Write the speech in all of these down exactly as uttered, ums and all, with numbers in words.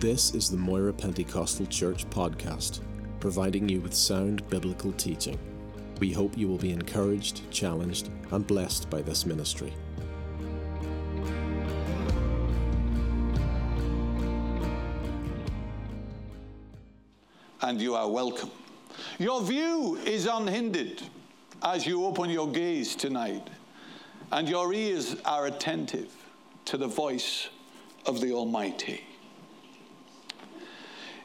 This is the Moira Pentecostal Church podcast, providing you with sound biblical teaching. We hope you will be encouraged, challenged, and blessed by this ministry. And you are welcome. Your view is unhindered as you open your gaze tonight, and your ears are attentive to the voice of the Almighty.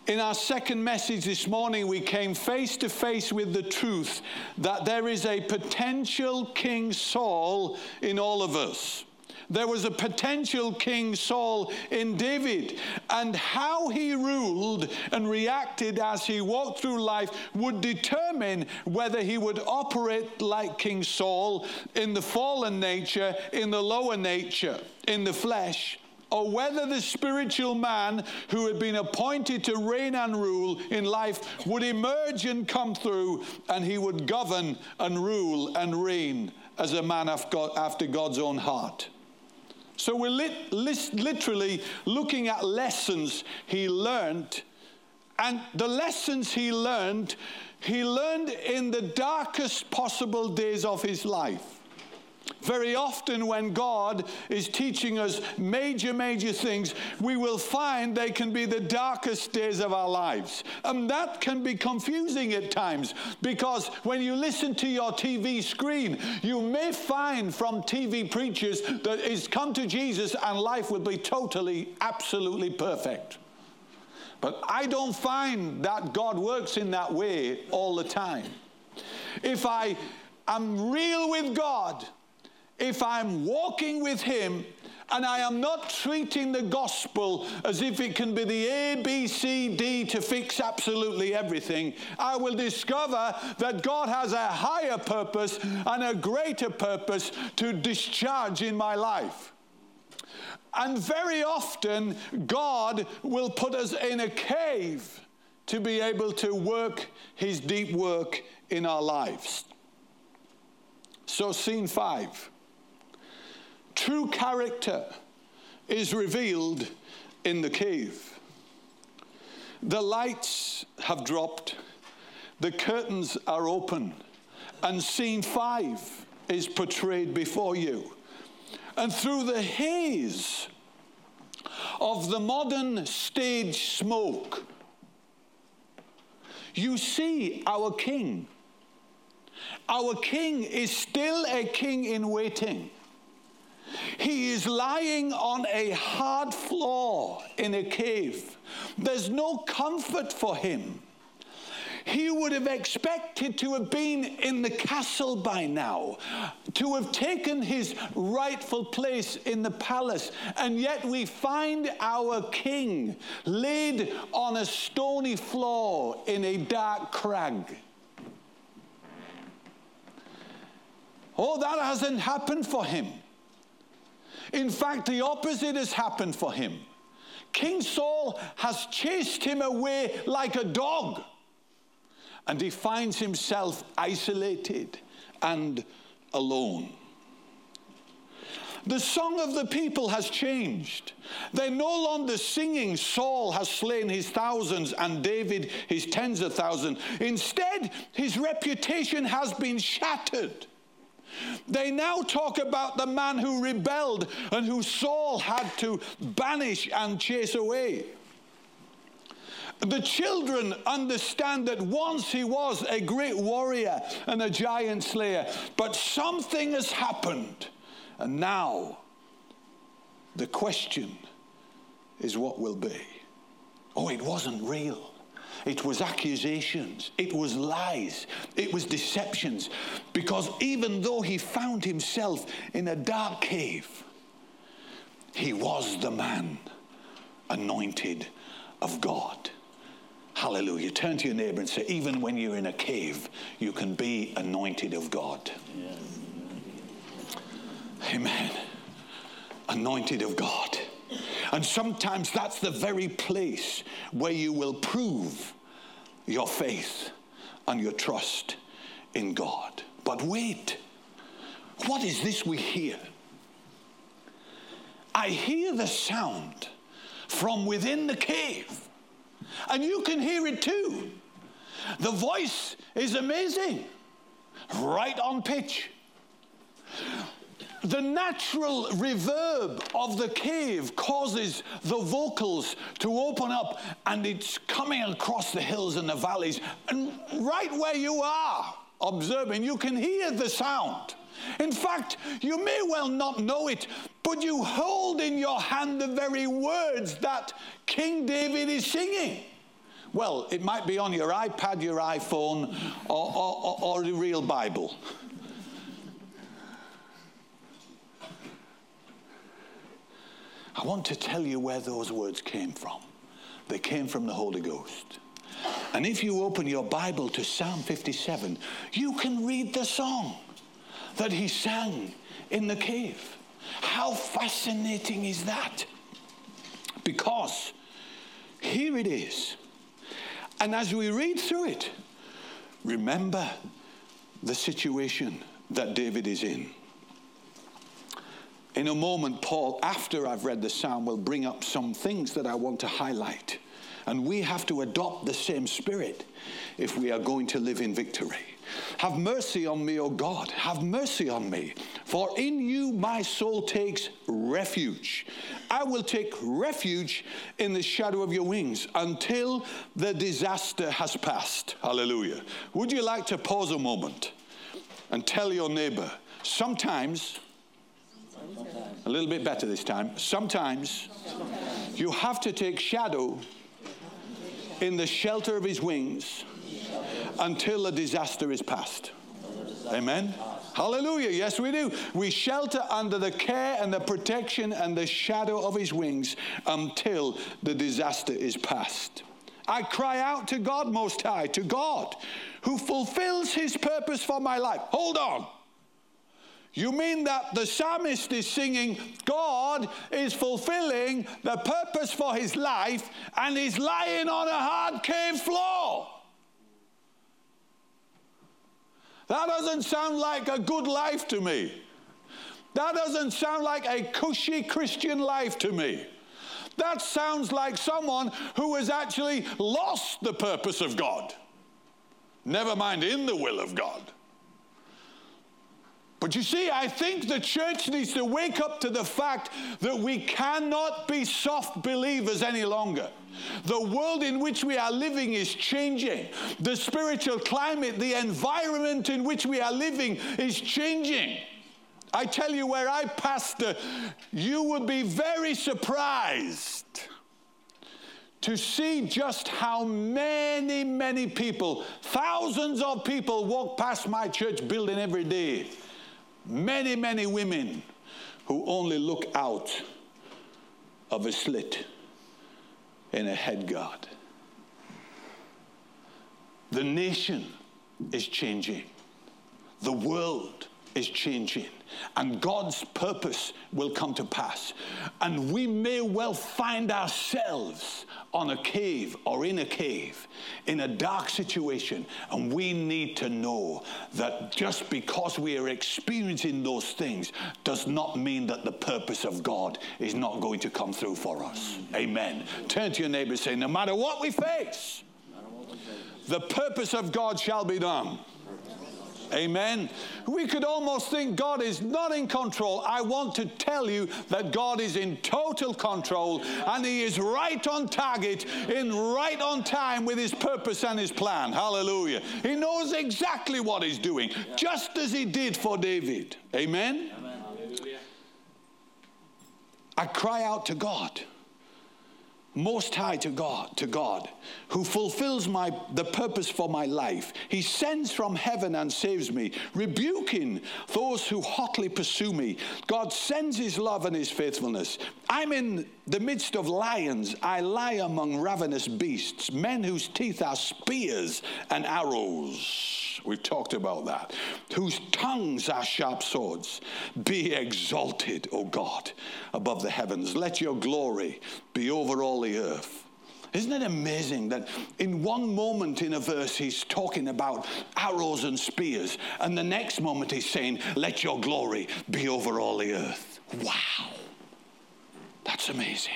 In our second message this morning, we came face to face with the truth that there is a potential King Saul in all of us. There was a potential King Saul in David, and how he ruled and reacted as he walked through life would determine whether he would operate like King Saul in the fallen nature, in the lower nature, in the flesh, or whether the spiritual man who had been appointed to reign and rule in life would emerge and come through, and he would govern and rule and reign as a man after God's own heart. So we're lit, list, literally looking at lessons he learned, and the lessons he learned, he learned in the darkest possible days of his life. Very often when God is teaching us major, major things, we will find they can be the darkest days of our lives. And that can be confusing at times, because when you listen to your T V screen, you may find from T V preachers that it's come to Jesus and life will be totally, absolutely perfect. But I don't find that God works in that way all the time. If I am real with God, if I'm walking with him and I am not treating the gospel as if it can be the A, B, C, D to fix absolutely everything, I will discover that God has a higher purpose and a greater purpose to discharge in my life. And very often, God will put us in a cave to be able to work his deep work in our lives. So scene five. True character is revealed in the cave. The lights have dropped, the curtains are open, and scene five is portrayed before you. And through the haze of the modern stage smoke, you see our king. Our king is still a king in waiting. He is lying on a hard floor in a cave. There's no comfort for him. He would have expected to have been in the castle by now, to have taken his rightful place in the palace, and yet we find our king laid on a stony floor in a dark crag. Oh, that hasn't happened for him. In fact, the opposite has happened for him. King Saul has chased him away like a dog, and he finds himself isolated and alone. The song of the people has changed. They're no longer singing, "Saul has slain his thousands and David his tens of thousands." Instead, his reputation has been shattered. They now talk about the man who rebelled and who Saul had to banish and chase away. The children understand that once he was a great warrior and a giant slayer, but something has happened. And now the question is, what will be? Oh, it wasn't real. It was accusations, it was lies, it was deceptions. Because even though he found himself in a dark cave, he was the man anointed of God. Hallelujah. Turn to your neighbor and say, even when you're in a cave, you can be anointed of God. Yes. Amen. Anointed of God. And sometimes that's the very place where you will prove your faith and your trust in God. But wait, what is this we hear? I hear the sound from within the cave. And you can hear it too. The voice is amazing, right on pitch. The natural reverb of the cave causes the vocals to open up, and it's coming across the hills and the valleys. And right where you are observing, you can hear the sound. In fact, you may well not know it, but you hold in your hand the very words that King David is singing. Well, it might be on your iPad, your iPhone, or, or, or, or the real Bible. I want to tell you where those words came from. They came from the Holy Ghost. And if you open your Bible to Psalm fifty-seven, you can read the song that he sang in the cave. How fascinating is that? Because here it is. And as we read through it, remember the situation that David is in. In a moment, Paul, after I've read the psalm, will bring up some things that I want to highlight. And we have to adopt the same spirit if we are going to live in victory. Have mercy on me, O God, have mercy on me, for in you my soul takes refuge. I will take refuge in the shadow of your wings until the disaster has passed. Hallelujah. Would you like to pause a moment and tell your neighbor, sometimes... a little bit better this time. Sometimes you have to take shadow in the shelter of his wings until the disaster is past. Amen? Hallelujah. Yes, we do. We shelter under the care and the protection and the shadow of his wings until the disaster is past. I cry out to God Most High, to God, who fulfills his purpose for my life. Hold on. You mean that the psalmist is singing, God is fulfilling the purpose for his life, and he's lying on a hard cave floor. That doesn't sound like a good life to me. That doesn't sound like a cushy Christian life to me. That sounds like someone who has actually lost the purpose of God. Never mind in the will of God. But you see, I think the church needs to wake up to the fact that we cannot be soft believers any longer. The world in which we are living is changing. The spiritual climate, the environment in which we are living is changing. I tell you, where I pastor, you would be very surprised to see just how many, many people, thousands of people walk past my church building every day. Many, many women who only look out of a slit in a headguard. The nation is changing. The world is changing. And God's purpose will come to pass. And we may well find ourselves on a cave or in a cave, in a dark situation. And we need to know that just because we are experiencing those things does not mean that the purpose of God is not going to come through for us. Amen. Turn to your neighbor and say, no matter what we face, the purpose of God shall be done. Amen. We could almost think God is not in control. I want to tell you that God is in total control, and he is right on target and right on time with his purpose and his plan. Hallelujah. He knows exactly what he's doing, just as he did for David. Amen. Amen. Hallelujah. I cry out to God. Most High to God, to God, who fulfills my the purpose for my life. He sends from heaven and saves me, rebuking those who hotly pursue me. God sends his love and his faithfulness. I'm in the midst of lions. I lie among ravenous beasts, men whose teeth are spears and arrows. We've talked about that. Whose tongues are sharp swords. Be exalted, O God, above the heavens. Let your glory be over all the earth. Isn't it amazing that in one moment in a verse he's talking about arrows and spears, and the next moment he's saying, let your glory be over all the earth. Wow. That's amazing.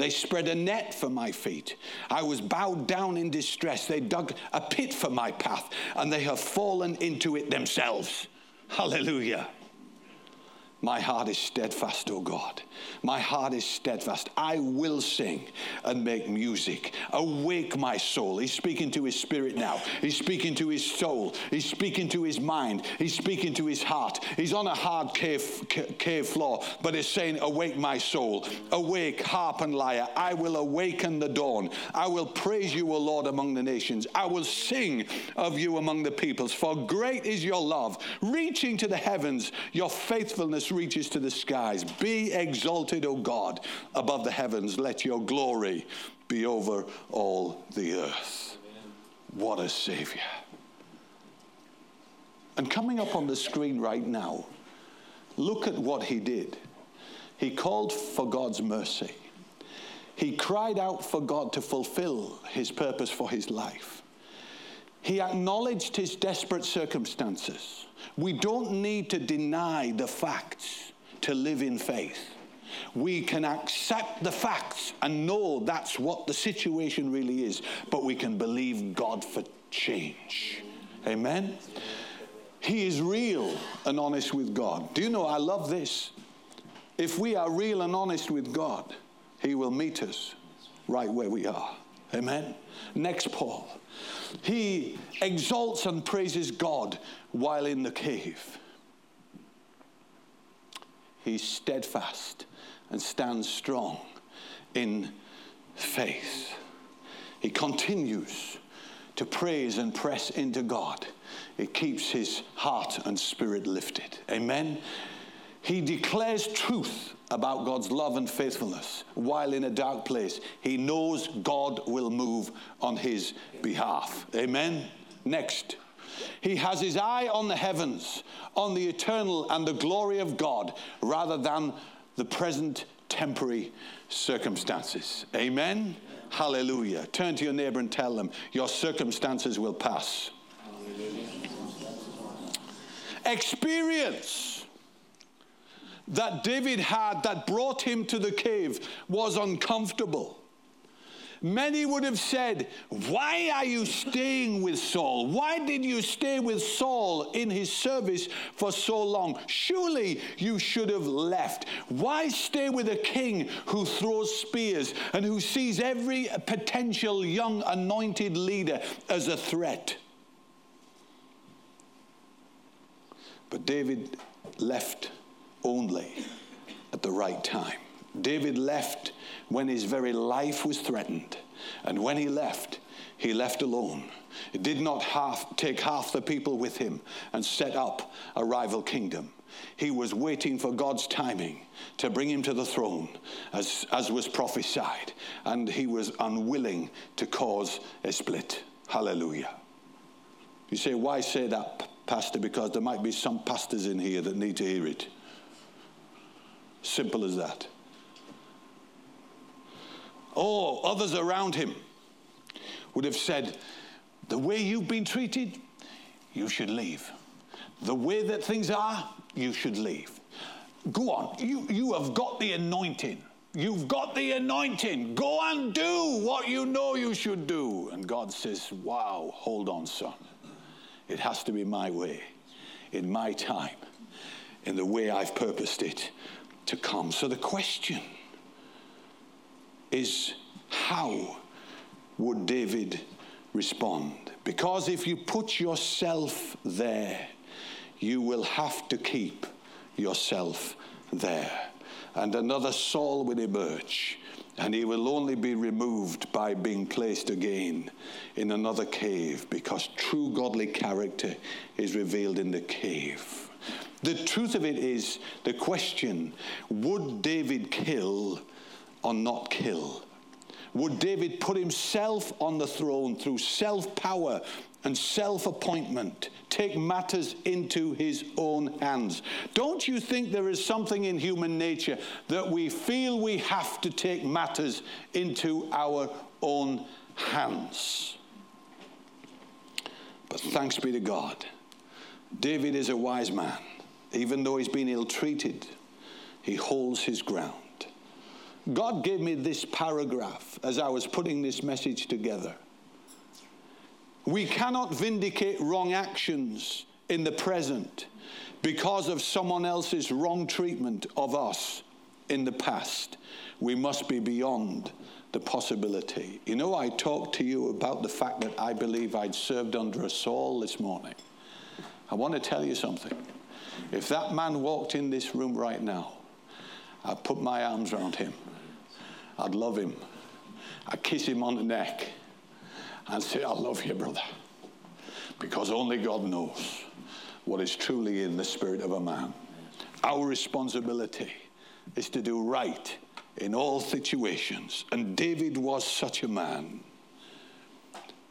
They spread a net for my feet. I was bowed down in distress. They dug a pit for my path, and they have fallen into it themselves. Hallelujah. My heart is steadfast, O God. My heart is steadfast. I will sing and make music. Awake my soul. He's speaking to his spirit now. He's speaking to his soul. He's speaking to his mind. He's speaking to his heart. He's on a hard cave, cave floor, but it's saying, awake my soul. Awake, harp and lyre. I will awaken the dawn. I will praise you, O Lord, among the nations. I will sing of you among the peoples. For great is your love, reaching to the heavens. Your faithfulness reaches to the skies. Be exalted, O God, above the heavens. Let your glory be over all the earth. Amen. What a Savior. And coming up on the screen right now, look at what he did. He called for God's mercy. He cried out for God to fulfill his purpose for his life. He acknowledged his desperate circumstances. We don't need to deny the facts to live in faith. We can accept the facts and know that's what the situation really is, but we can believe God for change. Amen? He is real and honest with God. Do you know, I love this. If we are real and honest with God, he will meet us right where we are. Amen? Next, Paul. He exalts and praises God while in the cave. He's steadfast and stands strong in faith. He continues to praise and press into God. It keeps his heart and spirit lifted. Amen? He declares truth about God's love and faithfulness while in a dark place. He knows God will move on his behalf. Amen? Next. He has his eye on the heavens, on the eternal and the glory of God, rather than the present temporary circumstances. Amen? Hallelujah. Turn to your neighbor and tell them, your circumstances will pass. Hallelujah. Experience that David had that brought him to the cave was uncomfortable. Many would have said, why are you staying with Saul? Why did you stay with Saul in his service for so long? Surely you should have left. Why stay with a king who throws spears and who sees every potential young anointed leader as a threat? But David left only at the right time. David left when his very life was threatened. And when he left, he left alone. He did not half, take half the people with him and set up a rival kingdom. He was waiting for God's timing to bring him to the throne, as, as was prophesied. And he was unwilling to cause a split. Hallelujah. You say, why say that, Pastor? Because there might be some pastors in here that need to hear it. Simple as that. Oh, others around him would have said, the way you've been treated, you should leave. The way that things are, you should leave. Go on. You, you have got the anointing. You've got the anointing. Go and do what you know you should do. And God says, wow, hold on, son. It has to be my way, in my time, in the way I've purposed it to come. So the question is, how would David respond? Because if you put yourself there, you will have to keep yourself there. And another Saul will emerge, and he will only be removed by being placed again in another cave, because true godly character is revealed in the cave. The truth of it is, the question, would David kill or not kill? Would David put himself on the throne through self-power and self-appointment, take matters into his own hands? Don't you think there is something in human nature that we feel we have to take matters into our own hands? But thanks be to God, David is a wise man. Even though he's been ill-treated, he holds his ground. God gave me this paragraph as I was putting this message together. We cannot vindicate wrong actions in the present because of someone else's wrong treatment of us in the past. We must be beyond the possibility. You know, I talked to you about the fact that I believe I'd served under a Saul this morning. I want to tell you something. If that man walked in this room right now, I'd put my arms around him. I'd love him. I'd kiss him on the neck and say, I love you, brother. Because only God knows what is truly in the spirit of a man. Our responsibility is to do right in all situations. And David was such a man.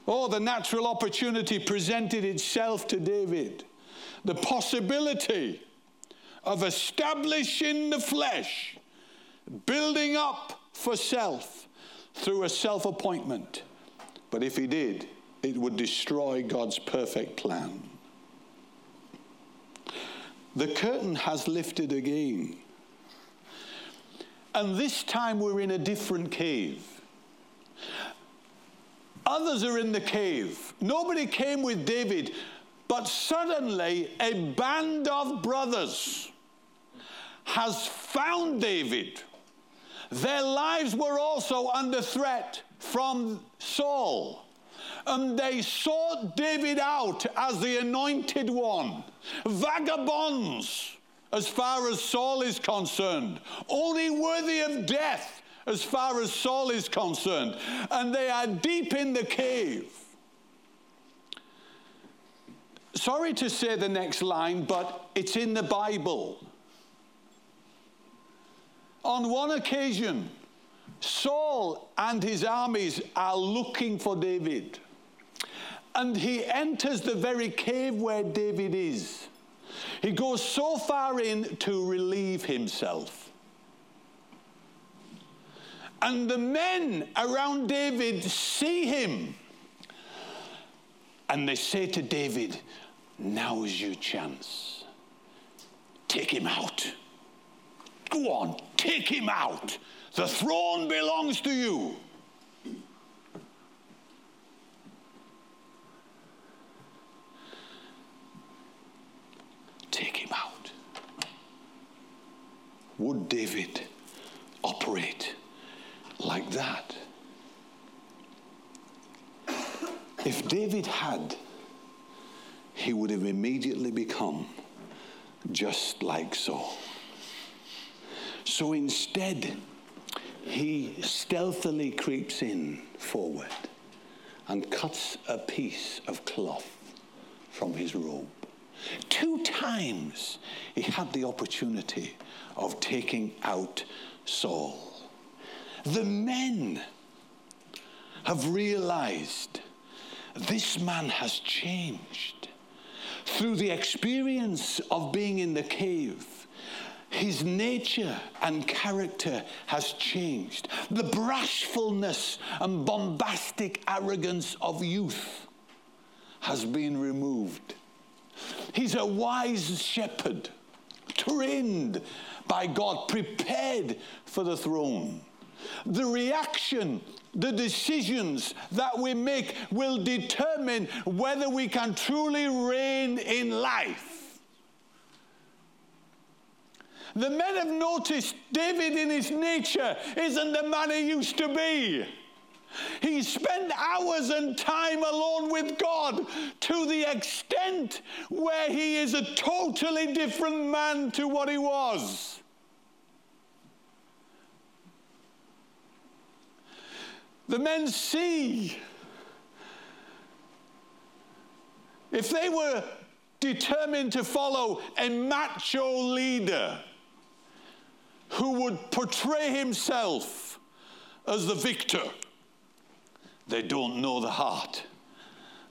Oh, the natural opportunity presented itself to David. The possibility of establishing the flesh, building up for self through a self-appointment. But if he did, it would destroy God's perfect plan. The curtain has lifted again. And this time we're in a different cave. Others are in the cave. Nobody came with David, but suddenly a band of brothers has found David. Their lives were also under threat from Saul. And they sought David out as the anointed one. Vagabonds, as far as Saul is concerned. Only worthy of death, as far as Saul is concerned. And they are deep in the cave. Sorry to say the next line, but it's in the Bible. On one occasion, Saul and his armies are looking for David. And he enters the very cave where David is. He goes so far in to relieve himself. And the men around David see him. And they say to David, now is your chance. Take him out. Go on, take him out. The throne belongs to you. Take him out. Would David operate like that? If David had, he would have immediately become just like Saul. So instead, he stealthily creeps in forward and cuts a piece of cloth from his robe. Two times he had the opportunity of taking out Saul. The men have realized this man has changed. Through the experience of being in the cave, his nature and character has changed. The bashfulness and bombastic arrogance of youth has been removed. He's a wise shepherd, trained by God, prepared for the throne. The reaction, the decisions that we make will determine whether we can truly reign in life. The men have noticed David in his nature isn't the man he used to be. He spent hours and time alone with God to the extent where he is a totally different man to what he was. The men see. If they were determined to follow a macho leader who would portray himself as the victor, they don't know the heart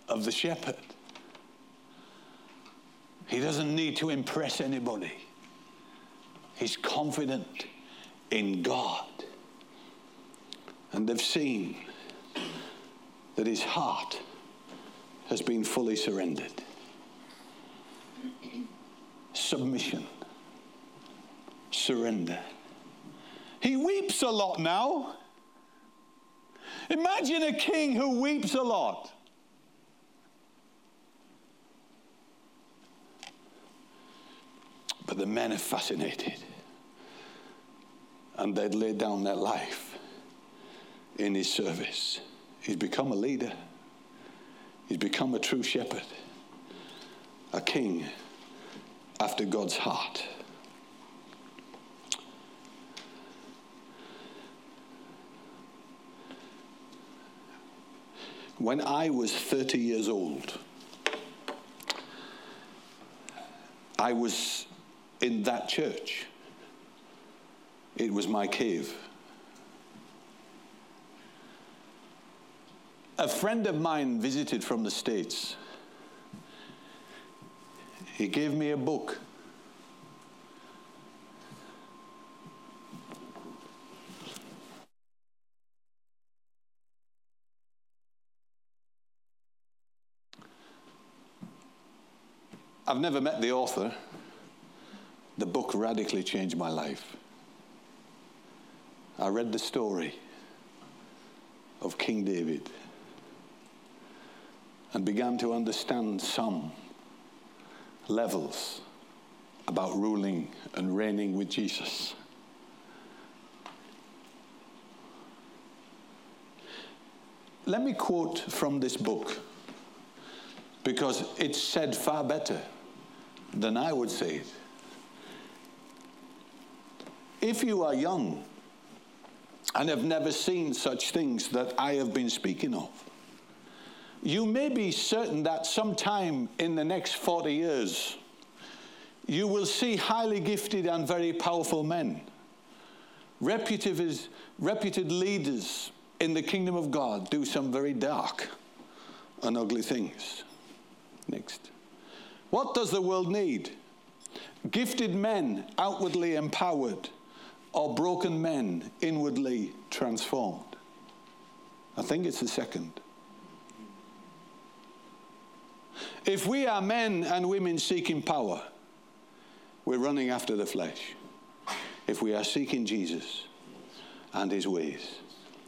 of the shepherd. He doesn't need to impress anybody. He's confident in God. And they've seen that his heart has been fully surrendered. Submission. Surrender. He weeps a lot now. Imagine a king who weeps a lot. But the men are fascinated, and they'd lay down their life in his service. He's become a leader. He's become a true shepherd, a king after God's heart. When I was thirty years old, I was in that church. It was my cave. A friend of mine visited from the States. He gave me a book. I've never met the author. The book radically changed my life. I read the story of King David and began to understand some levels about ruling and reigning with Jesus. Let me quote from this book, because it's said far better than I would say it. If you are young and have never seen such things that I have been speaking of, you may be certain that sometime in the next forty years, you will see highly gifted and very powerful men, reputed, reputed leaders in the kingdom of God, do some very dark and ugly things. Next. What does the world need? Gifted men, outwardly empowered, or broken men, inwardly transformed? I think it's the second. If we are men and women seeking power, we're running after the flesh. If we are seeking Jesus and his ways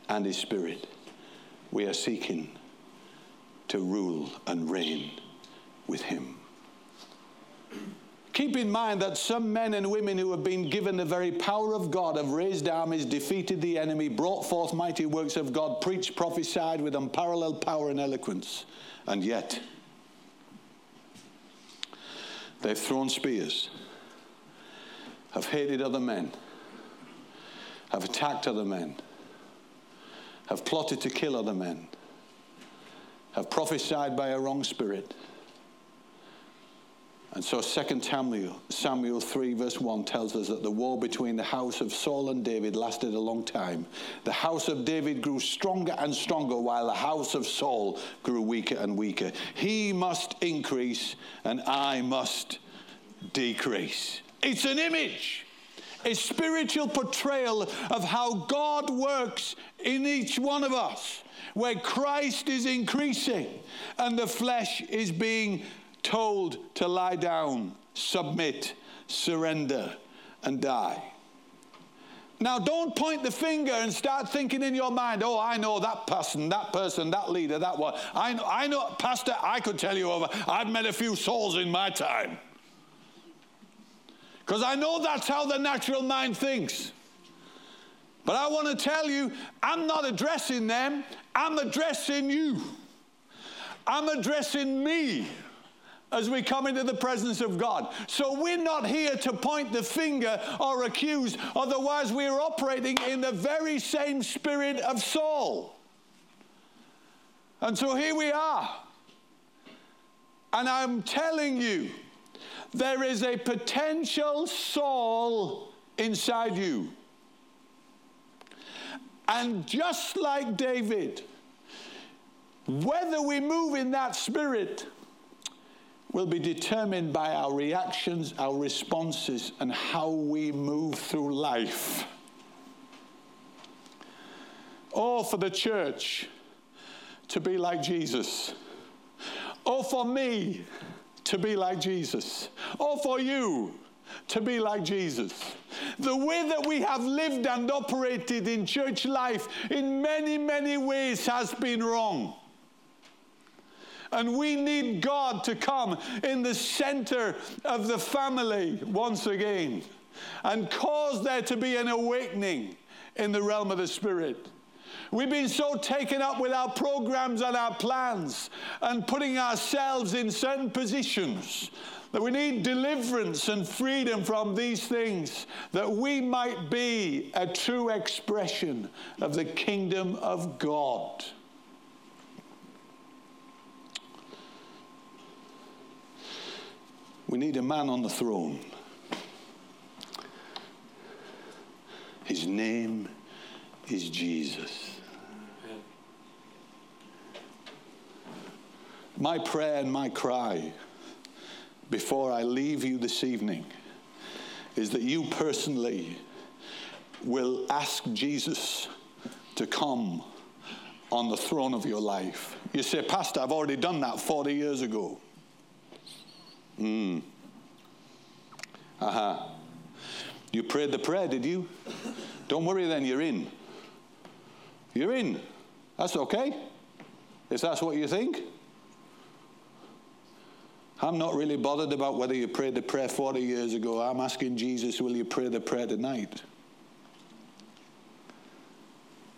and his spirit, we are seeking to rule and reign with him. Keep in mind that some men and women who have been given the very power of God have raised armies, defeated the enemy, brought forth mighty works of God, preached, prophesied with unparalleled power and eloquence, and yet they've thrown spears, have hated other men, have attacked other men, have plotted to kill other men, have prophesied by a wrong spirit. And so Second Samuel, Samuel three verse one tells us that the war between the house of Saul and David lasted a long time. The house of David grew stronger and stronger, while the house of Saul grew weaker and weaker. He must increase and I must decrease. It's an image, a spiritual portrayal of how God works in each one of us, where Christ is increasing and the flesh is being told to lie down, submit, surrender, and die. Now, don't point the finger and start thinking in your mind, oh, I know that person, that person, that leader, that one. I know, I know Pastor, I could tell you, over. I've met a few Sauls in my time. Because I know that's how the natural mind thinks. But I want to tell you, I'm not addressing them. I'm addressing you. I'm addressing me. As we come into the presence of God. So we're not here to point the finger or accuse, otherwise we're operating in the very same spirit of Saul. And so here we are. And I'm telling you, there is a potential Saul inside you. And just like David, whether we move in that spirit will be determined by our reactions, our responses, and how we move through life. Oh, for the church to be like Jesus. Oh, for me to be like Jesus. Oh, for you to be like Jesus. the way that we have lived and operated in church life in many, many ways has been wrong. And we need God to come in the center of the family once again and cause there to be an awakening in the realm of the Spirit. We've been so taken up with our programs and our plans and putting ourselves in certain positions that we need deliverance and freedom from these things, that we might be a true expression of the kingdom of God. We need a man on the throne. His name is Jesus. Amen. My prayer and my cry before I leave you this evening is that you personally will ask Jesus to come on the throne of your life. You say, Pastor, I've already done that forty years ago. Mm. Uh-huh. You prayed the prayer, did you? Don't worry then, you're in. You're in. That's okay. If that's what you think. I'm not really bothered about whether you prayed the prayer forty years ago. I'm asking Jesus, will you pray the prayer tonight?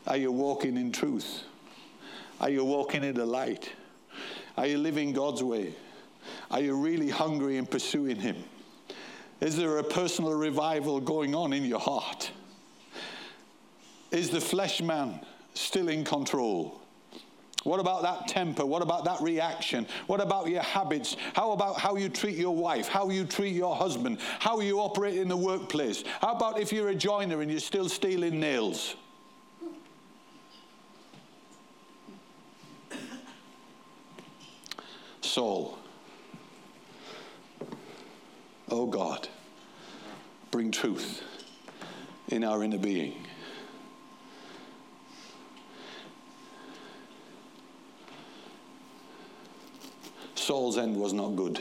Are you walking in truth? Are you walking in the light? Are you living God's way? Are you really hungry in pursuing him? Is there a personal revival going on in your heart? Is the flesh man still in control? What about that temper? What about that reaction? What about your habits? How about how you treat your wife? How you treat your husband? How you operate in the workplace? How about if you're a joiner and you're still stealing nails? Saul. Oh God, bring truth in our inner being. Saul's end was not good.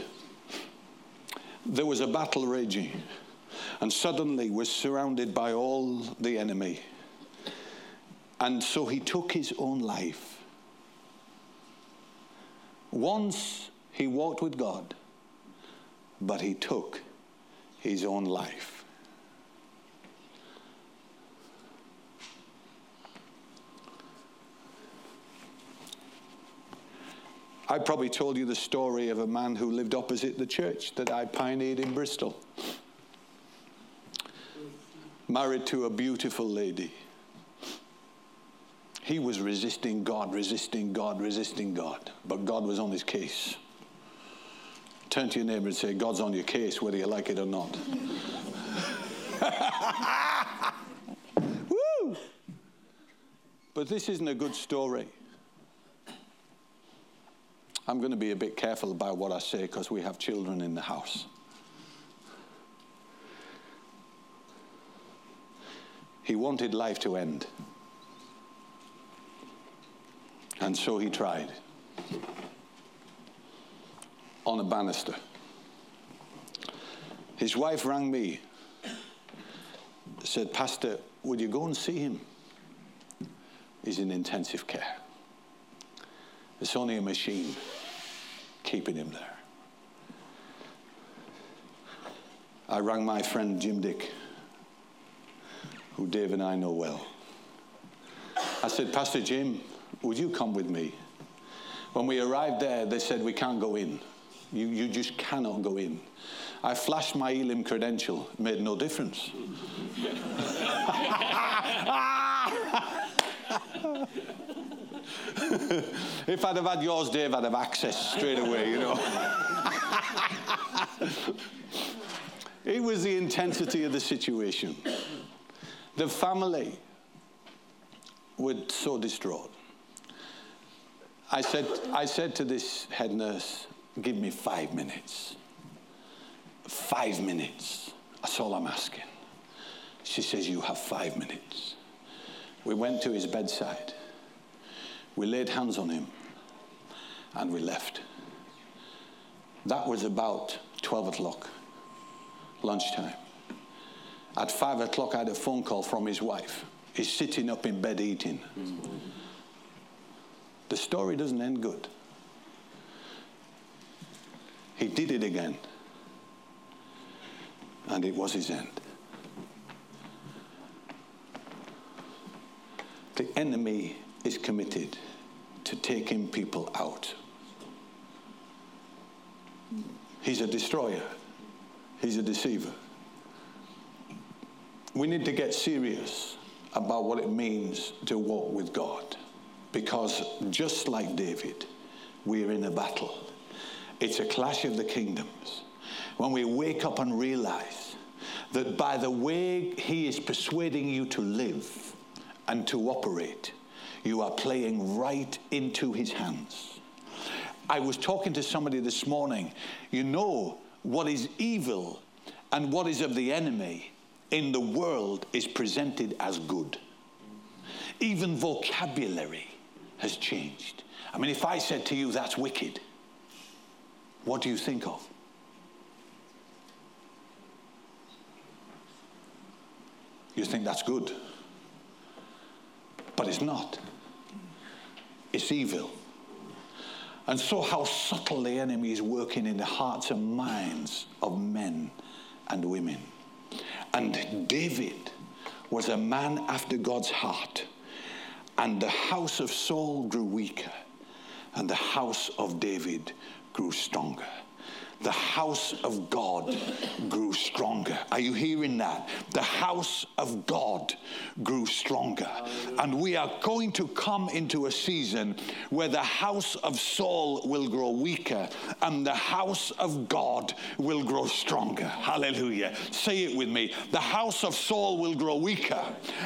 There was a battle raging, and suddenly was surrounded by all the enemy. And so he took his own life. Once he walked with God, but he took his own life. I probably told you the story of a man who lived opposite the church that I pioneered in Bristol. Married to a beautiful lady. He was resisting God, resisting God, resisting God. But God was on his case. Turn to your neighbor and say, God's on your case, whether you like it or not. Woo! But this isn't a good story. I'm going to be a bit careful about what I say because we have children in the house. He wanted life to end. And so he tried. On a banister. His wife rang me, said, Pastor, would you go and see him? He's in intensive care. It's only a machine keeping him there. I rang my friend Jim Dick, who Dave and I know well. I said, Pastor Jim, would you come with me? When we arrived there, they said, we can't go in. You, you just cannot go in. I flashed my ELIM credential. It made no difference. If I'd have had yours, Dave, I'd have access straight away, you know. It was the intensity of the situation. The family were so distraught. I said, I said to this head nurse, give me five minutes. Five minutes. That's all I'm asking. She says, you have five minutes. We went to his bedside. We laid hands on him. And we left. That was about twelve o'clock, lunchtime. At five o'clock, I had a phone call from his wife. He's sitting up in bed eating. Mm-hmm. The story doesn't end good. He did it again. And it was his end. The enemy is committed to taking people out. He's a destroyer. He's a deceiver. We need to get serious about what it means to walk with God. Because just like David, we're in a battle. It's a clash of the kingdoms. When we wake up and realize that by the way he is persuading you to live and to operate, you are playing right into his hands. I was talking to somebody this morning. You know, what is evil and what is of the enemy in the world is presented as good. Even vocabulary has changed. I mean, if I said to you, that's wicked, what do you think of? You think that's good. But it's not. It's evil. And so how subtle the enemy is working in the hearts and minds of men and women. And David was a man after God's heart. And the house of Saul grew weaker. And the house of David grew stronger. The house of God grew stronger. Are you hearing that? The house of God grew stronger. And we are going to come into a season where the house of Saul will grow weaker and the house of God will grow stronger. Hallelujah. Say it with me. The house of Saul will grow weaker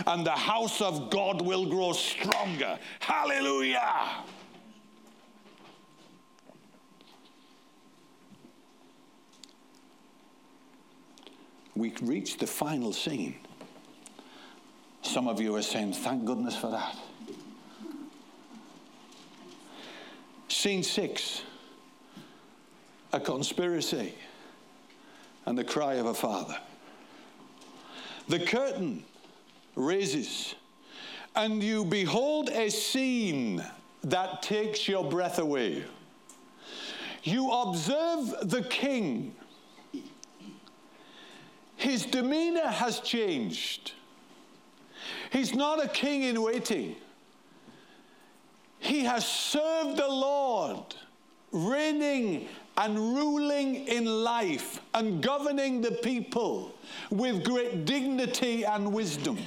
and the house of God will grow stronger. Hallelujah. We reached the final scene. Some of you are saying, thank goodness for that. Scene six, a conspiracy and the cry of a father. The curtain raises and you behold a scene that takes your breath away. You observe the king. His demeanor has changed. He's not a king in waiting. He has served the Lord, reigning and ruling in life and governing the people with great dignity and wisdom.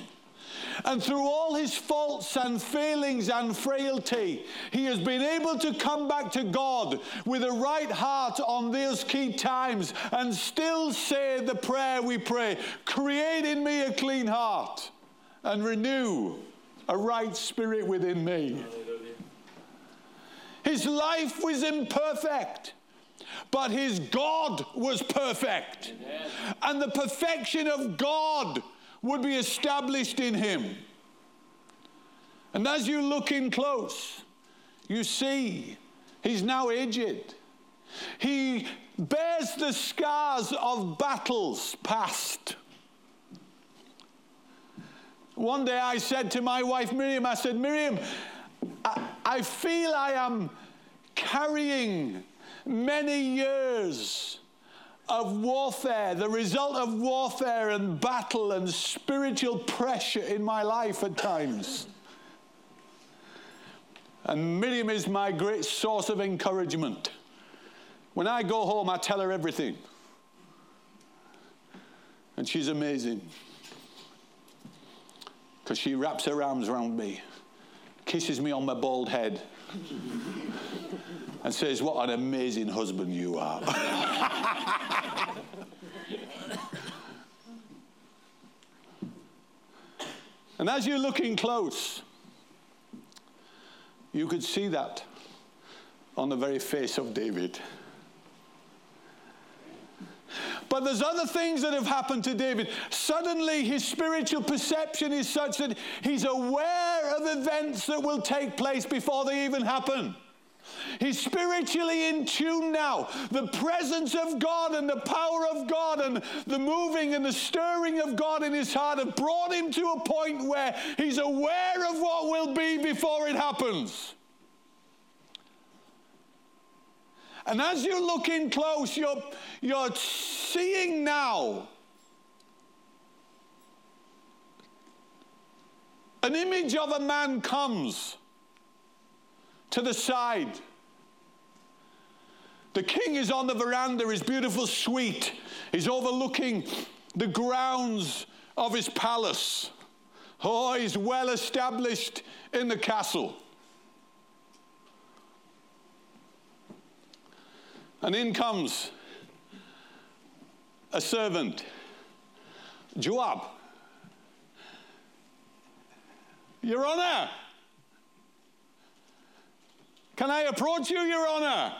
And through all his faults and failings and frailty, he has been able to come back to God with a right heart on those key times and still say the prayer we pray, create in me a clean heart and renew a right spirit within me. Hallelujah. His life was imperfect. But his God was perfect. Amen. And the perfection of God would be established in him. And as you look in close, you see he's now aged. He bears the scars of battles past. One day I said to my wife Miriam, I said, Miriam, I, I feel I am carrying many years of warfare, the result of warfare and battle and spiritual pressure in my life at times. And Miriam is my great source of encouragement. When I go home, I tell her everything. And she's amazing. Because she wraps her arms around me, kisses me on my bald head, and says, what an amazing husband you are. And as you're looking close, you could see that on the very face of David. But there's other things that have happened to David. Suddenly his spiritual perception is such that he's aware of events that will take place before they even happen. He's spiritually in tune now. The presence of God and the power of God and the moving and the stirring of God in his heart have brought him to a point where he's aware of what will be before it happens. And as you look in close, you're, you're seeing now an image of a man comes to the side. The king is on the veranda, his beautiful suite. He's overlooking the grounds of his palace. Oh, he's well established in the castle. And in comes a servant, Joab. Your Honor, can I approach you, Your Honor?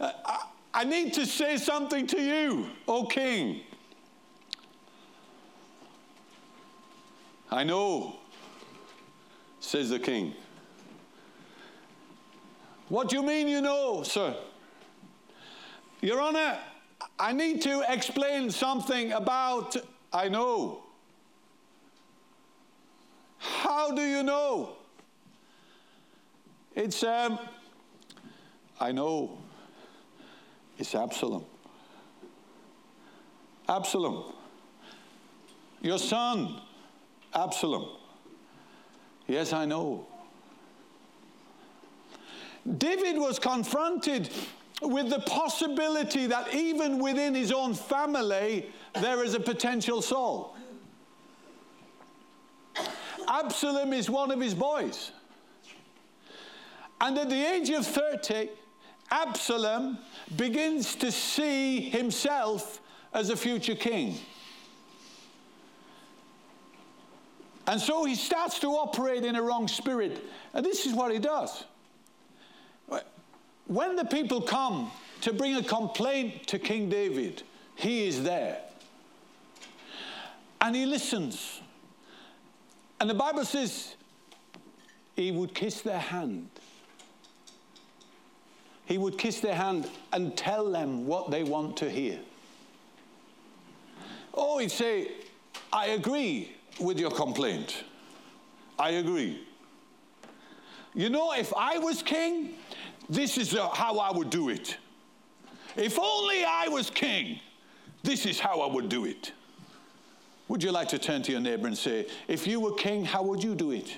I, I need to say something to you, O King. I know, says the king. What do you mean you know, sir? Your Honor, I need to explain something about I know. How do you know? It's, um, I know. It's Absalom. Absalom. Your son, Absalom. Yes, I know. David was confronted with the possibility that even within his own family, there is a potential Saul. Absalom is one of his boys. And at the age of thirty, Absalom begins to see himself as a future king. And so he starts to operate in a wrong spirit. And this is what he does. When the people come to bring a complaint to King David, he is there. And he listens. And the Bible says he would kiss their hand. He would kiss their hand and tell them what they want to hear. Or he'd say, I agree with your complaint. I agree. You know, if I was king, this is how I would do it. If only I was king, this is how I would do it. Would you like to turn to your neighbor and say, if you were king, how would you do it?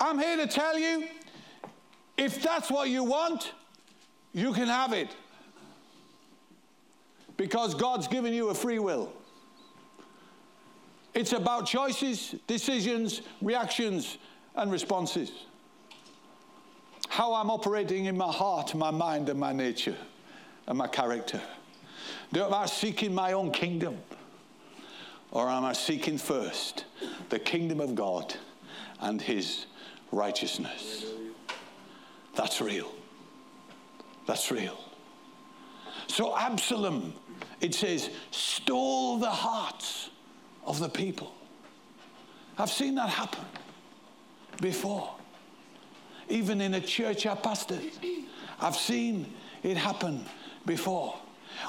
I'm here to tell you, if that's what you want, you can have it. Because God's given you a free will. It's about choices, decisions, reactions, and responses. How I'm operating in my heart, my mind, and my nature, and my character. Am I seeking my own kingdom? Or am I seeking first the kingdom of God and his righteousness? That's real. That's real. So Absalom, it says, stole the hearts of the people. I've seen that happen before. Even in a church I pastored, I've seen it happen before.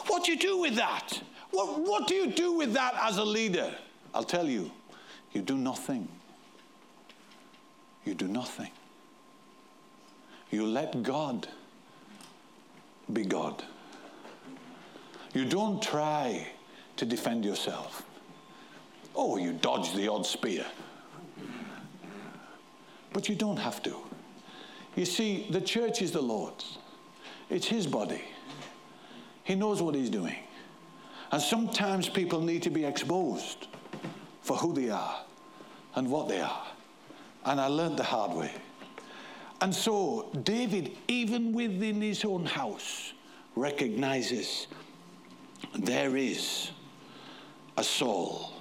What do you do with that? What, what do you do with that as a leader? I'll tell you, you do nothing. You do nothing. You let God be God. You don't try to defend yourself. Oh, you dodge the odd spear. But you don't have to. You see, the church is the Lord's. It's his body. He knows what he's doing. And sometimes people need to be exposed for who they are and what they are. And I learned the hard way. And so David, even within his own house, recognizes there is a Saul.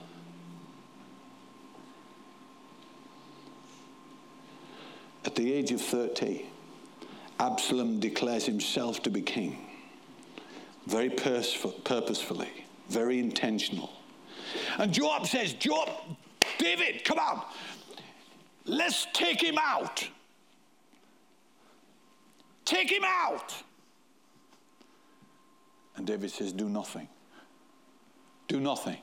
At the age of thirty, Absalom declares himself to be king, very pers- purposefully. Very intentional. And Joab says, Joab, David, come on. Let's take him out. Take him out. And David says, do nothing. Do nothing.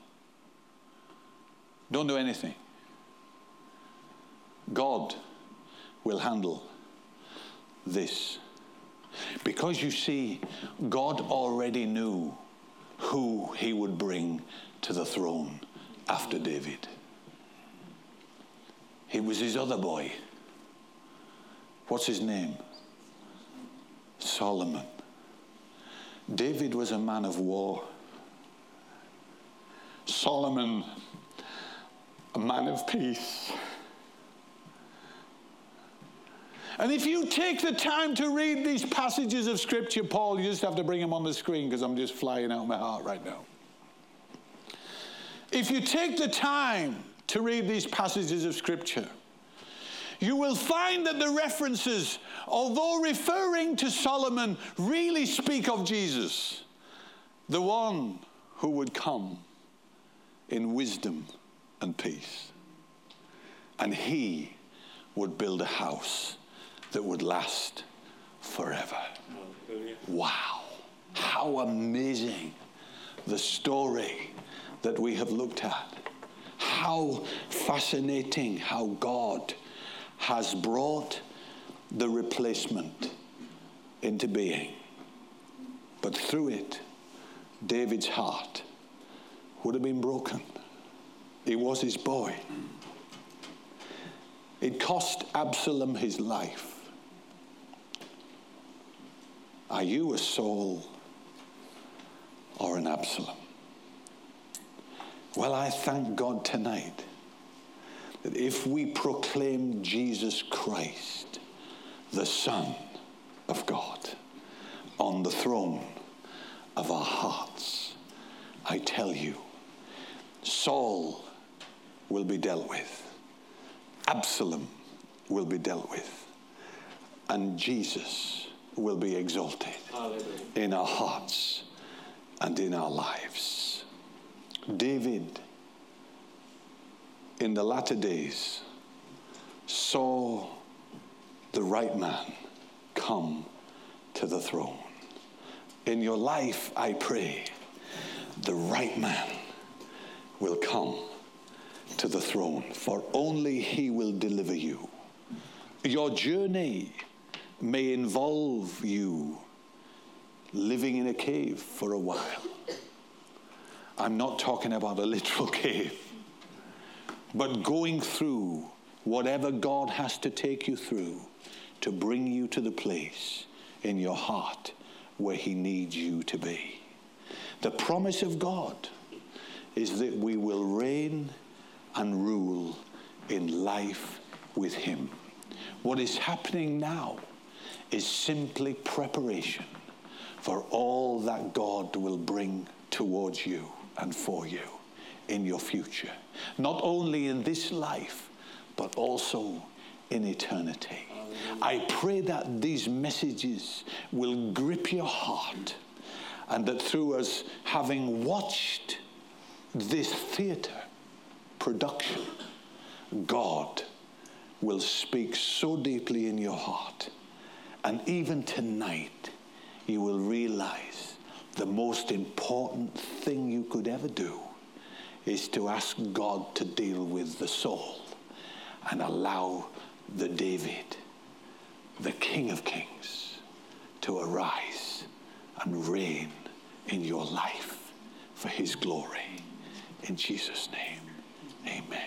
Don't do anything. God will handle this. Because you see, God already knew who he would bring to the throne after David. He was his other boy. What's his name? Solomon. David was a man of war. Solomon, a man of peace. And if you take the time to read these passages of Scripture, Paul, you just have to bring them on the screen because I'm just flying out of my heart right now. If you take the time to read these passages of Scripture, you will find that the references, although referring to Solomon, really speak of Jesus, the one who would come in wisdom and peace. And he would build a house that would last forever. Wow. How amazing the story that we have looked at. How fascinating how God has brought the replacement into being. But through it, David's heart would have been broken. He was his boy. It cost Absalom his life. Are you a Saul or an Absalom? Well, I thank God tonight that if we proclaim Jesus Christ, the Son of God, on the throne of our hearts, I tell you, Saul will be dealt with, Absalom will be dealt with, and Jesus will be exalted. Hallelujah. In our hearts and in our lives. David, in the latter days, saw the right man come to the throne. In your life, I pray, the right man will come to the throne, for only he will deliver you. Your journey may involve you living in a cave for a while. I'm not talking about a literal cave. But going through whatever God has to take you through to bring you to the place in your heart where he needs you to be. The promise of God is that we will reign and rule in life with him. What is happening now is simply preparation for all that God will bring towards you and for you in your future, not only in this life, but also in eternity. I pray that these messages will grip your heart, and that through us having watched this theater production, God will speak so deeply in your heart. And even tonight, you will realize the most important thing you could ever do is to ask God to deal with the Saul and allow the David, the King of Kings, to arise and reign in your life for his glory. In Jesus' name, amen.